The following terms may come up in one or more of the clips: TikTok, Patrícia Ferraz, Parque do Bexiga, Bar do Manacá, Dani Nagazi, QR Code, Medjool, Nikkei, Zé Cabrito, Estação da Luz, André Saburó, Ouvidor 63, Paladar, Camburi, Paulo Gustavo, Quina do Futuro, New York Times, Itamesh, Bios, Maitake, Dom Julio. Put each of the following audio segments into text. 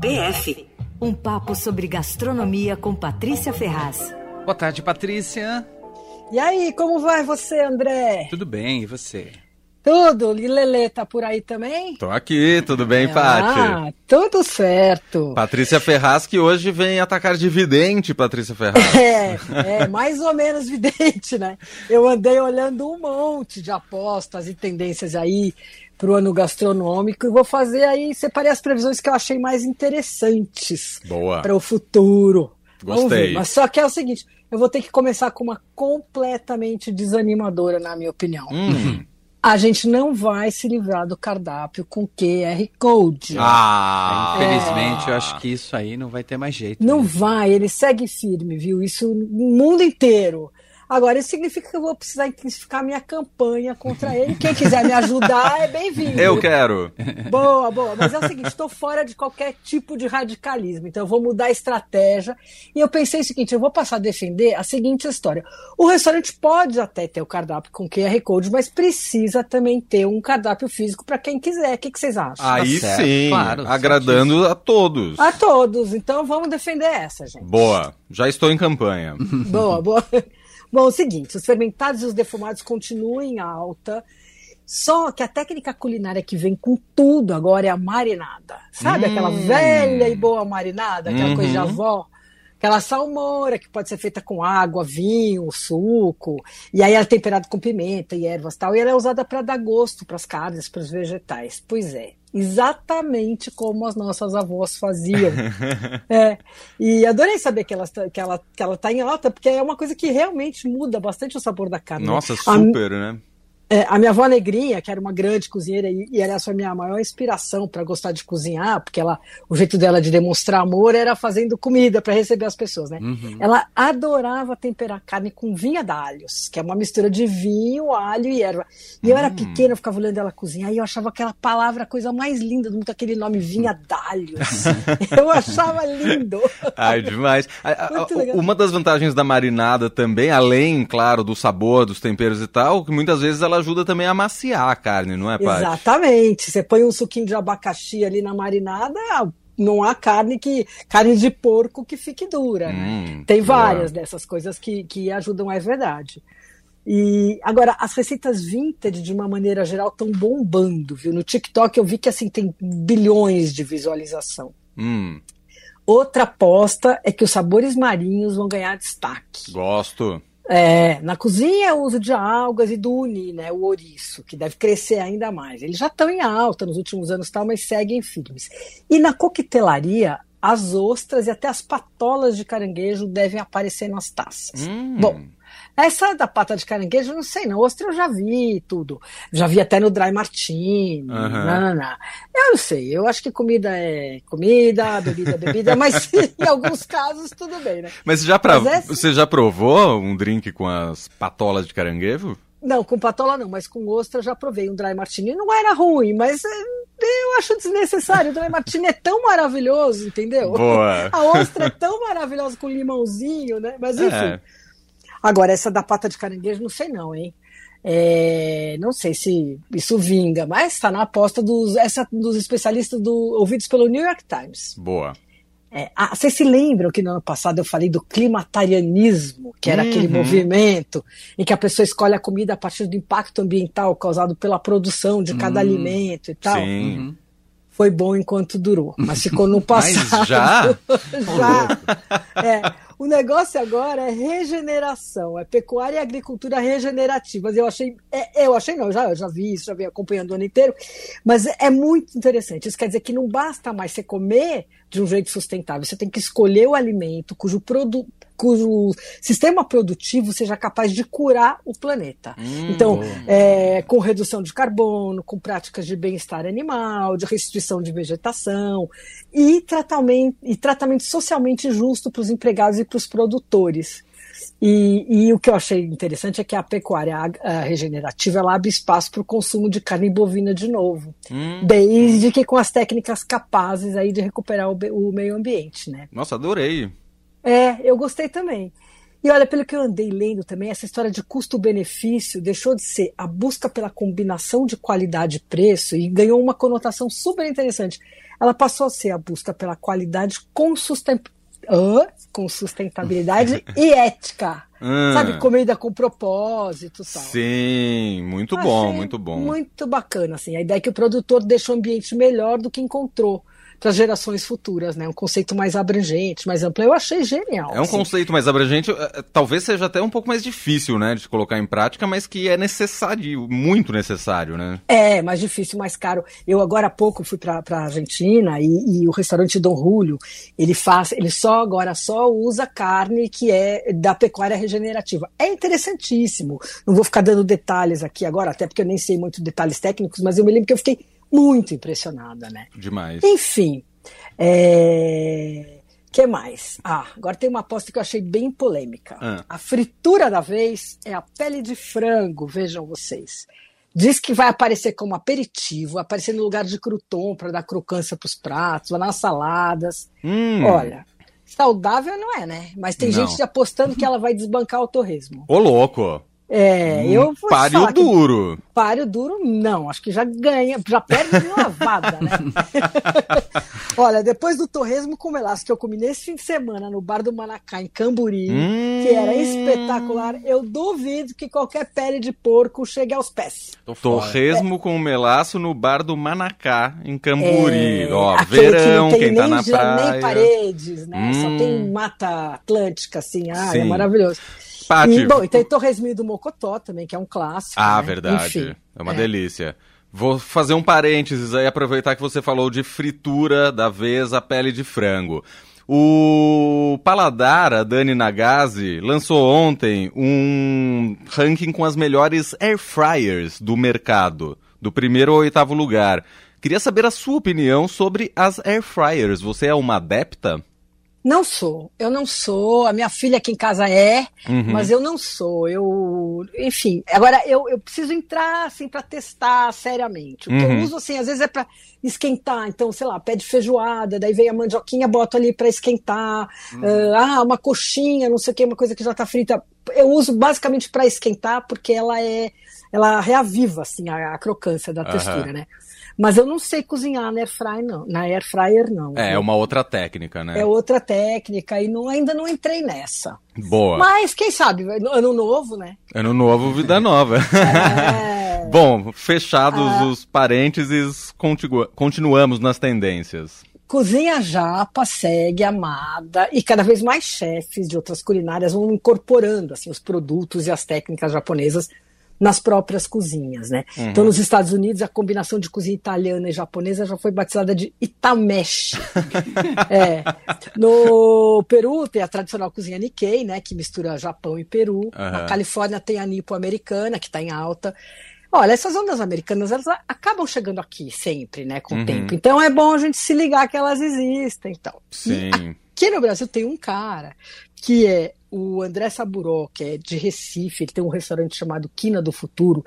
PF, um papo sobre gastronomia com Patrícia Ferraz. Boa tarde, Patrícia. E aí, como vai você, André? Tudo bem, e você? Tudo. E Lelê, tá por aí também? Tô aqui, tudo bem, Paty? Ah, tudo certo. Patrícia Ferraz, que hoje vem atacar de vidente, Patrícia Ferraz. É mais ou menos vidente, né? Eu andei olhando um monte de apostas e tendências aí pro ano gastronômico e vou fazer aí, separei as previsões que eu achei mais interessantes. Boa. Para o futuro. Gostei. Mas só que é o seguinte, eu vou ter que começar com uma completamente desanimadora, na minha opinião. A gente não vai se livrar do cardápio com QR Code. Ah, infelizmente, eu acho que isso aí não vai ter mais jeito. Não, né? Vai, ele segue firme, viu? Isso no mundo inteiro. Agora, isso significa que eu vou precisar intensificar minha campanha contra ele. Quem quiser me ajudar é bem-vindo. Eu quero. Boa, boa. Mas é o seguinte, estou fora de qualquer tipo de radicalismo. Então, eu vou mudar a estratégia. E eu pensei o seguinte, eu vou passar a defender a seguinte história. O restaurante pode até ter o cardápio com QR Code, mas precisa também ter um cardápio físico para quem quiser. O que vocês acham? Aí tá certo, sim, claro, agradando a todos. A todos. Então, vamos defender essa, gente. Boa. Já estou em campanha. Boa, boa. Bom, é o seguinte, os fermentados e os defumados continuam em alta, só que a técnica culinária que vem com tudo agora é a marinada. Sabe aquela velha e boa marinada, aquela coisa de avó? Aquela salmoura que pode ser feita com água, vinho, suco, e aí ela é temperada com pimenta e ervas e tal, e ela é usada para dar gosto para as carnes, para os vegetais. Pois é. Exatamente como as nossas avós faziam. E adorei saber que ela tá em alta, porque é uma coisa que realmente muda bastante o sabor da carne. Nossa, super, né? A minha avó Negrinha, que era uma grande cozinheira e era a minha maior inspiração para gostar de cozinhar, porque o jeito dela de demonstrar amor era fazendo comida para receber as pessoas, né? Ela adorava temperar carne com vinha d'alhos, que é uma mistura de vinho, alho e erva. E eu era pequena, eu ficava olhando ela cozinhar e eu achava aquela palavra a coisa mais linda do mundo, aquele nome vinha d'alhos. Eu achava lindo. Ai, demais. Uma das vantagens da marinada também, além, claro, do sabor, dos temperos e tal, que muitas vezes ela ajuda também a amaciar a carne, não é, Paty? Exatamente. Você põe um suquinho de abacaxi ali na marinada, não há carne de porco que fique dura, né? Tem várias dessas coisas que ajudam, é verdade. E agora, as receitas vintage, de uma maneira geral, estão bombando, viu? No TikTok eu vi que assim tem bilhões de visualização. Outra aposta é que os sabores marinhos vão ganhar destaque. Gosto. Na cozinha o uso de algas e do uni, né, o ouriço, que deve crescer ainda mais. Eles já estão em alta nos últimos anos, tal, mas seguem firmes. E na coquetelaria, as ostras e até as patolas de caranguejo devem aparecer nas taças. Bom, essa da pata de caranguejo, não sei não, ostra eu já vi tudo. Já vi até no Dry Martini, eu não sei, eu acho que comida é comida, bebida é bebida, mas em alguns casos tudo bem, né? Mas você já provou um drink com as patolas de caranguejo? Não, com patola não, mas com ostra eu já provei um Dry Martini, não era ruim, mas... eu acho desnecessário, o Dom Martini é tão maravilhoso, entendeu? Boa. A ostra é tão maravilhosa com limãozinho, né? Mas enfim. Agora, essa da pata de caranguejo, não sei não, hein? Não sei se isso vinga, mas está na aposta dos especialistas ouvidos pelo New York Times. Boa. Vocês se lembram que no ano passado eu falei do climatarianismo, que era aquele movimento em que a pessoa escolhe a comida a partir do impacto ambiental causado pela produção de cada alimento e tal? Sim. Foi bom enquanto durou, mas ficou no passado. Mas já? Já. O negócio agora é regeneração, é pecuária e agricultura regenerativas. Eu já vi isso, já vim acompanhando o ano inteiro, mas é muito interessante. Isso quer dizer que não basta mais você comer de um jeito sustentável, você tem que escolher o alimento cujo sistema produtivo seja capaz de curar o planeta. Então, com redução de carbono, com práticas de bem-estar animal, de restituição de vegetação e tratamento socialmente justo para os empregados e para os produtores. E o que eu achei interessante é que a pecuária regenerativa ela abre espaço para o consumo de carne bovina de novo, desde que com as técnicas capazes aí de recuperar o meio ambiente, né? Nossa, adorei! Eu gostei também. E olha, pelo que eu andei lendo também, essa história de custo-benefício deixou de ser a busca pela combinação de qualidade e preço e ganhou uma conotação super interessante. Ela passou a ser a busca pela qualidade com sustentabilidade e ética. Sabe, comida com propósito, sabe? Sim, muito bom, muito bom. Muito bacana, assim. A ideia é que o produtor deixa o ambiente melhor do que encontrou para as gerações futuras, né? Um conceito mais abrangente, mais amplo. Eu achei genial. É um conceito mais abrangente, talvez seja até um pouco mais difícil, né, de colocar em prática, mas que é necessário, muito necessário, né? É, mais difícil, mais caro. Eu agora há pouco fui para a Argentina e o restaurante Dom Julio, ele só usa carne que é da pecuária regenerativa. É interessantíssimo. Não vou ficar dando detalhes aqui agora, até porque eu nem sei muito detalhes técnicos, mas eu me lembro que eu fiquei muito impressionada, né? Demais. Enfim, que mais? Ah, agora tem uma aposta que eu achei bem polêmica. A fritura da vez é a pele de frango, vejam vocês. Diz que vai aparecer como aperitivo, aparecer no lugar de crouton para dar crocância para os pratos, nas saladas. Olha, saudável não é, né? Mas tem gente apostando que ela vai desbancar o torresmo. Ô, louco! É, eu vou páreo duro. Páreo duro, não. Acho que já ganha, já perde de lavada, né? Olha, depois do torresmo com melaço que eu comi nesse fim de semana no Bar do Manacá, em Camburi, que era espetacular, eu duvido que qualquer pele de porco chegue aos pés. Torresmo com melaço no Bar do Manacá, em Camburi. Ó, verão, que quem tá na praia. Nem paredes, né? Só tem mata atlântica, assim. Ah, é maravilhoso. E, bom, e tem torresminho do Mocotó também, que é um clássico. Ah, né? Verdade. Enfim, é uma delícia. Vou fazer um parênteses aí, aproveitar que você falou de fritura da vez, a pele de frango. O Paladar, a Dani Nagazi, lançou ontem um ranking com as melhores air fryers do mercado, do 1º ao 8º lugar. Queria saber a sua opinião sobre as air fryers. Você é uma adepta? Não sou, eu não sou, a minha filha aqui em casa é, mas eu não sou, enfim, agora eu preciso entrar, assim, pra testar seriamente, o que eu uso, assim, às vezes é pra esquentar, então, sei lá, pé de feijoada, daí vem a mandioquinha, boto ali pra esquentar, uma coxinha, não sei o que, uma coisa que já tá frita, eu uso basicamente pra esquentar, porque ela reaviva, assim, a crocância da textura, né? Mas eu não sei cozinhar na air fryer não. É uma outra técnica, né? É outra técnica e ainda não entrei nessa. Boa. Mas quem sabe, ano novo, né? Ano novo, vida nova. Bom, fechados os parênteses, continuamos nas tendências. Cozinha japa segue amada e cada vez mais chefes de outras culinárias vão incorporando assim, os produtos e as técnicas japonesas nas próprias cozinhas, né? Então, nos Estados Unidos, a combinação de cozinha italiana e japonesa já foi batizada de Itamesh. No Peru tem a tradicional cozinha Nikkei, né? Que mistura Japão e Peru. Na Califórnia tem a nipo-americana, que está em alta. Olha, essas ondas americanas, elas acabam chegando aqui sempre, né? Com o tempo. Então, é bom a gente se ligar que elas existem, então. Sim. Aqui no Brasil tem um cara que é o André Saburó, que é de Recife, ele tem um restaurante chamado Quina do Futuro.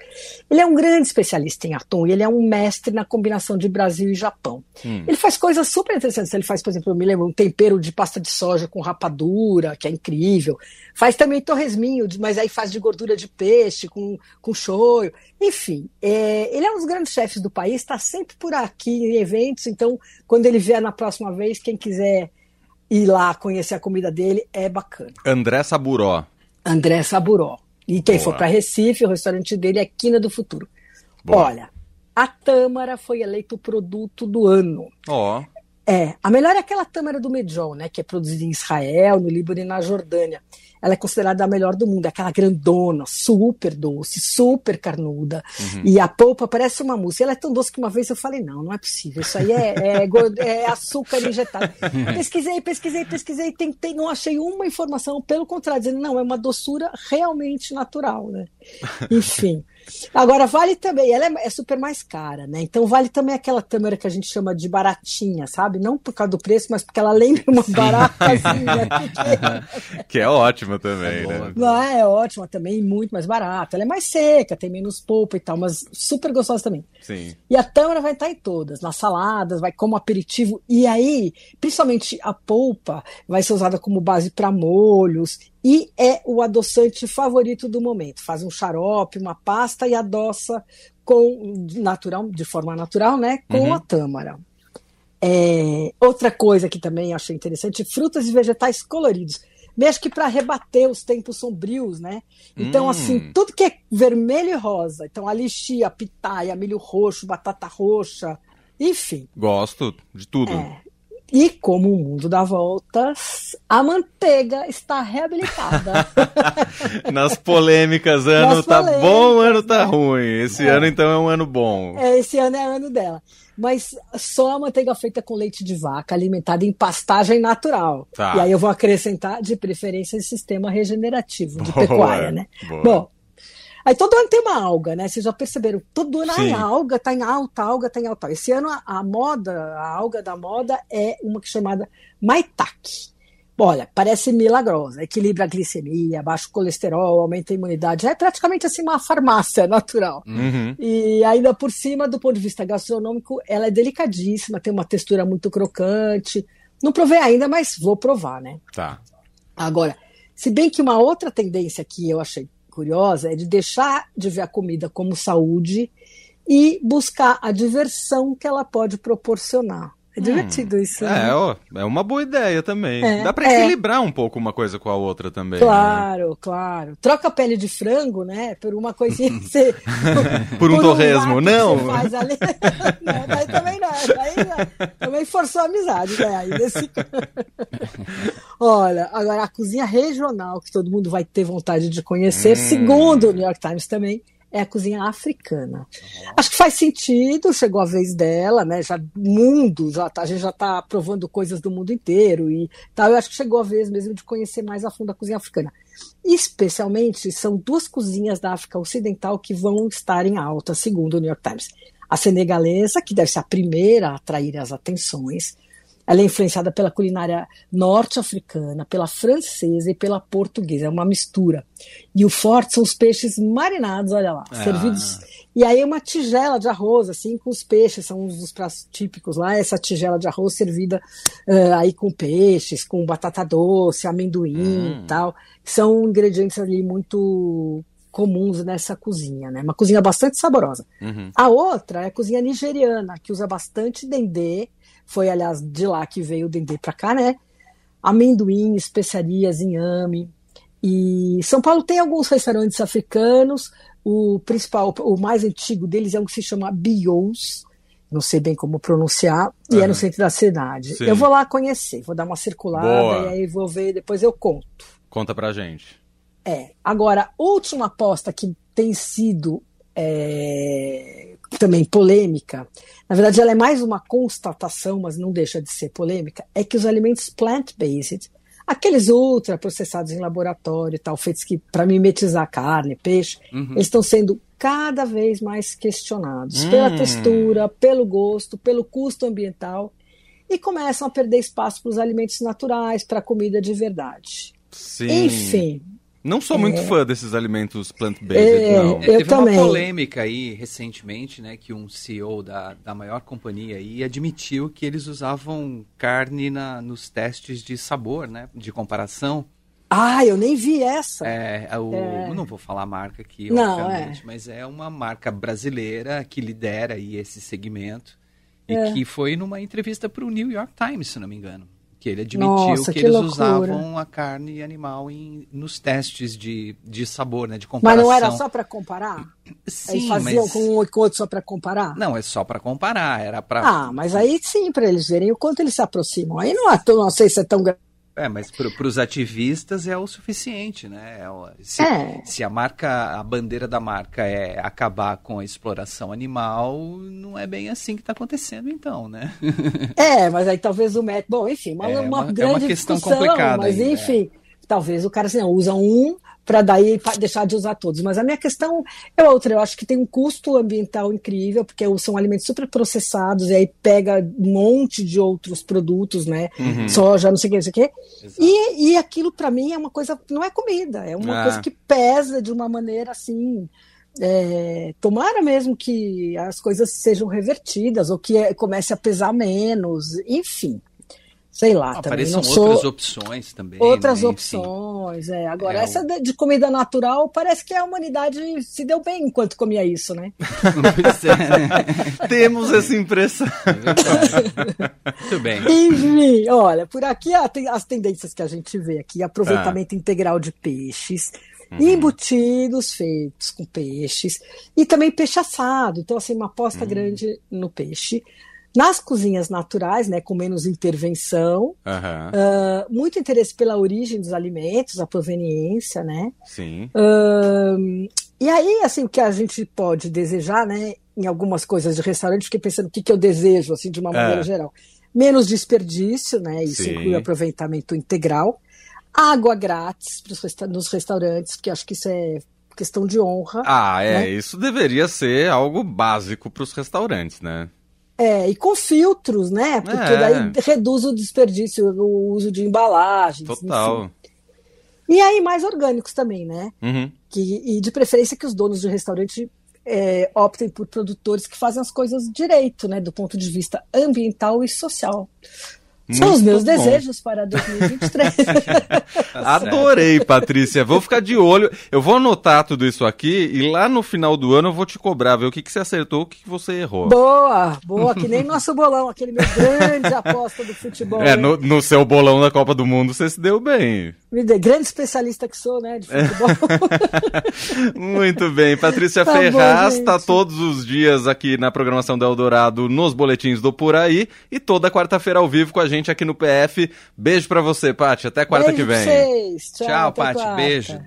Ele é um grande especialista em atum e ele é um mestre na combinação de Brasil e Japão. Ele faz coisas super interessantes. Ele faz, por exemplo, eu me lembro, um tempero de pasta de soja com rapadura, que é incrível. Faz também torresminho, mas aí faz de gordura de peixe, com shoyu. Enfim, ele é um dos grandes chefes do país, está sempre por aqui em eventos. Então, quando ele vier na próxima vez, quem quiser ir lá conhecer a comida dele é bacana. André Saburó. E quem for para Recife, o restaurante dele é Quina do Futuro. Boa. Olha, a tâmara foi eleita o produto do ano. A melhor é aquela tâmara do Medjool, né? Que é produzida em Israel, no Líbano e na Jordânia. Ela é considerada a melhor do mundo, aquela grandona, super doce, super carnuda. E a polpa parece uma mousse. Ela é tão doce que uma vez eu falei, não é possível. Isso aí é açúcar injetado. Pesquisei, tentei, não achei uma informação. Pelo contrário, dizendo, não, é uma doçura realmente natural, né? Enfim. Agora, vale também, ela é super mais cara, né? Então, vale também aquela tâmara que a gente chama de baratinha, sabe? Não por causa do preço, mas porque ela lembra uma baratazinha. Que é ótima também, né? Não, é ótima também, muito mais barata. Ela é mais seca, tem menos polpa e tal, mas super gostosa também. Sim. E a tâmara vai estar em todas, nas saladas, vai como aperitivo. E aí, principalmente a polpa, vai ser usada como base para molhos e é o adoçante favorito do momento. Faz um xarope, uma pasta e adoça de forma natural, né, com a tâmara. Outra coisa que também achei interessante, frutas e vegetais coloridos. Mesmo que para rebater os tempos sombrios, né? Então, assim, tudo que é vermelho e rosa. Então, a lixia, a pitaia, milho roxo, batata roxa, enfim. Gosto de tudo. E como o mundo dá voltas, a manteiga está reabilitada. Nas polêmicas, ano tá bom, ano tá ruim. Esse ano, então, é um ano bom. Esse ano é ano dela. Mas só a manteiga feita com leite de vaca, alimentada em pastagem natural. Tá. E aí eu vou acrescentar, de preferência, esse sistema regenerativo de pecuária, né? Boa. Bom, aí todo ano tem uma alga, né? Vocês já perceberam, todo ano a alga tá em alta, Esse ano a moda, a alga da moda é uma que é chamada Maitake. Olha, parece milagrosa, equilibra a glicemia, baixa o colesterol, aumenta a imunidade, é praticamente assim uma farmácia natural. E ainda por cima, do ponto de vista gastronômico, ela é delicadíssima, tem uma textura muito crocante, não provei ainda, mas vou provar, né? Tá. Agora, se bem que uma outra tendência que eu achei curiosa é de deixar de ver a comida como saúde e buscar a diversão que ela pode proporcionar. É divertido isso, né? É uma boa ideia também. Dá para equilibrar um pouco uma coisa com a outra também. Claro, né? Claro. Troca a pele de frango, né? Por uma coisinha que você... por um torresmo, não? Você faz ali. Não, mas também não. Aí, também forçou a amizade, né? Aí desse... Olha, agora a cozinha regional que todo mundo vai ter vontade de conhecer, segundo o New York Times também, é a cozinha africana. Acho que faz sentido, chegou a vez dela, né? A gente já está provando coisas do mundo inteiro e tal. Eu acho que chegou a vez mesmo de conhecer mais a fundo a cozinha africana. Especialmente, são duas cozinhas da África Ocidental que vão estar em alta, segundo o New York Times. A senegalesa, que deve ser a primeira a atrair as atenções. Ela é influenciada pela culinária norte-africana, pela francesa e pela portuguesa. É uma mistura. E o forte são os peixes marinados, olha lá, servidos. E aí uma tigela de arroz, assim, com os peixes. São uns dos pratos típicos lá. Essa tigela de arroz servida aí com peixes, com batata doce, amendoim e tal. São ingredientes ali muito comuns nessa cozinha, né? Uma cozinha bastante saborosa. A outra é a cozinha nigeriana, que usa bastante dendê. Foi, aliás, de lá que veio o dendê para cá, né? Amendoim, especiarias, inhame. E São Paulo tem alguns restaurantes africanos. O principal, o mais antigo deles é um que se chama Bios. Não sei bem como pronunciar. E é no centro da cidade. Sim. Eu vou lá conhecer, vou dar uma circulada. Boa. E aí vou ver, depois eu conto. Conta pra gente. Agora, última aposta que tem sido... também polêmica, na verdade ela é mais uma constatação, mas não deixa de ser polêmica, é que os alimentos plant-based, aqueles ultraprocessados em laboratório e tal, feitos que para mimetizar carne, peixe, eles estão sendo cada vez mais questionados pela textura, pelo gosto, pelo custo ambiental, e começam a perder espaço para os alimentos naturais, para a comida de verdade. Sim. Enfim, não sou muito fã desses alimentos plant-based, não. Teve também uma polêmica aí, recentemente, né, que um CEO da maior companhia aí admitiu que eles usavam carne nos testes de sabor, né, de comparação. Ah, eu nem vi essa. Eu não vou falar a marca aqui, não, obviamente, mas é uma marca brasileira que lidera aí esse segmento e que foi numa entrevista para o New York Times, se não me engano. Que ele admitiu que eles loucura. Usavam a carne animal nos testes de sabor, né, de comparação. Mas não era só para comparar? Sim, eles faziam com um e com outro só para comparar? Não, é só para comparar, era para... Ah, mas aí sim, para eles verem o quanto eles se aproximam. Aí não sei se é tão grande. Mas para os ativistas é o suficiente, né? Se a bandeira da marca é acabar com a exploração animal, não é bem assim que está acontecendo, então, né? Mas aí talvez o método... Bom, enfim, uma grande uma questão discussão, complicada. Mas aí, enfim, talvez o cara assim, usa um para daí deixar de usar todos. Mas a minha questão é outra. Eu acho que tem um custo ambiental incrível, porque são alimentos super processados, e aí pega um monte de outros produtos, né? Soja, não sei o quê. E aquilo, para mim, é uma coisa... Não é comida, é uma coisa que pesa de uma maneira, assim... tomara mesmo que as coisas sejam revertidas, ou que comece a pesar menos, enfim... Sei lá, também não sou... outras opções também. Outras, né? Opções, é. Agora, essa de comida natural, parece que a humanidade se deu bem enquanto comia isso, né? Pois é, né? Temos essa impressão. Muito bem. Enfim, olha, por aqui as tendências que a gente vê aqui, aproveitamento integral de peixes, embutidos feitos com peixes, e também peixe assado. Então, assim, uma aposta grande no peixe. Nas cozinhas naturais, né, com menos intervenção, muito interesse pela origem dos alimentos, a proveniência, né? Sim. E aí, assim, o que a gente pode desejar, né, em algumas coisas de restaurante, fiquei pensando o que eu desejo, assim, de uma maneira geral. Menos desperdício, né, isso inclui aproveitamento integral. Água grátis nos restaurantes, porque acho que isso é questão de honra. Ah, é, né? Isso deveria ser algo básico para os restaurantes, né? É, e com filtros, né? Porque daí reduz o desperdício, o uso de embalagens. Total. Enfim. E aí, mais orgânicos também, né? E de preferência que os donos de restaurante optem por produtores que fazem as coisas direito, né? Do ponto de vista ambiental e social. Muito São os meus desejos para 2023. Adorei, Patrícia. Vou ficar de olho. Eu vou anotar tudo isso aqui e lá no final do ano eu vou te cobrar, ver o que você acertou, o que você errou. Boa, boa. Que nem nosso bolão, aquele meu grande aposta do futebol. É, no seu bolão da Copa do Mundo você se deu bem. Grande especialista que sou, né, de futebol. Muito bem. Patrícia Ferraz está todos os dias aqui na programação do Eldorado, nos boletins do Por Aí e toda quarta-feira ao vivo com a gente aqui no PF. Beijo pra você, Paty. Até quarta que vem. Beijo pra vocês. Tchau, Paty. Beijo.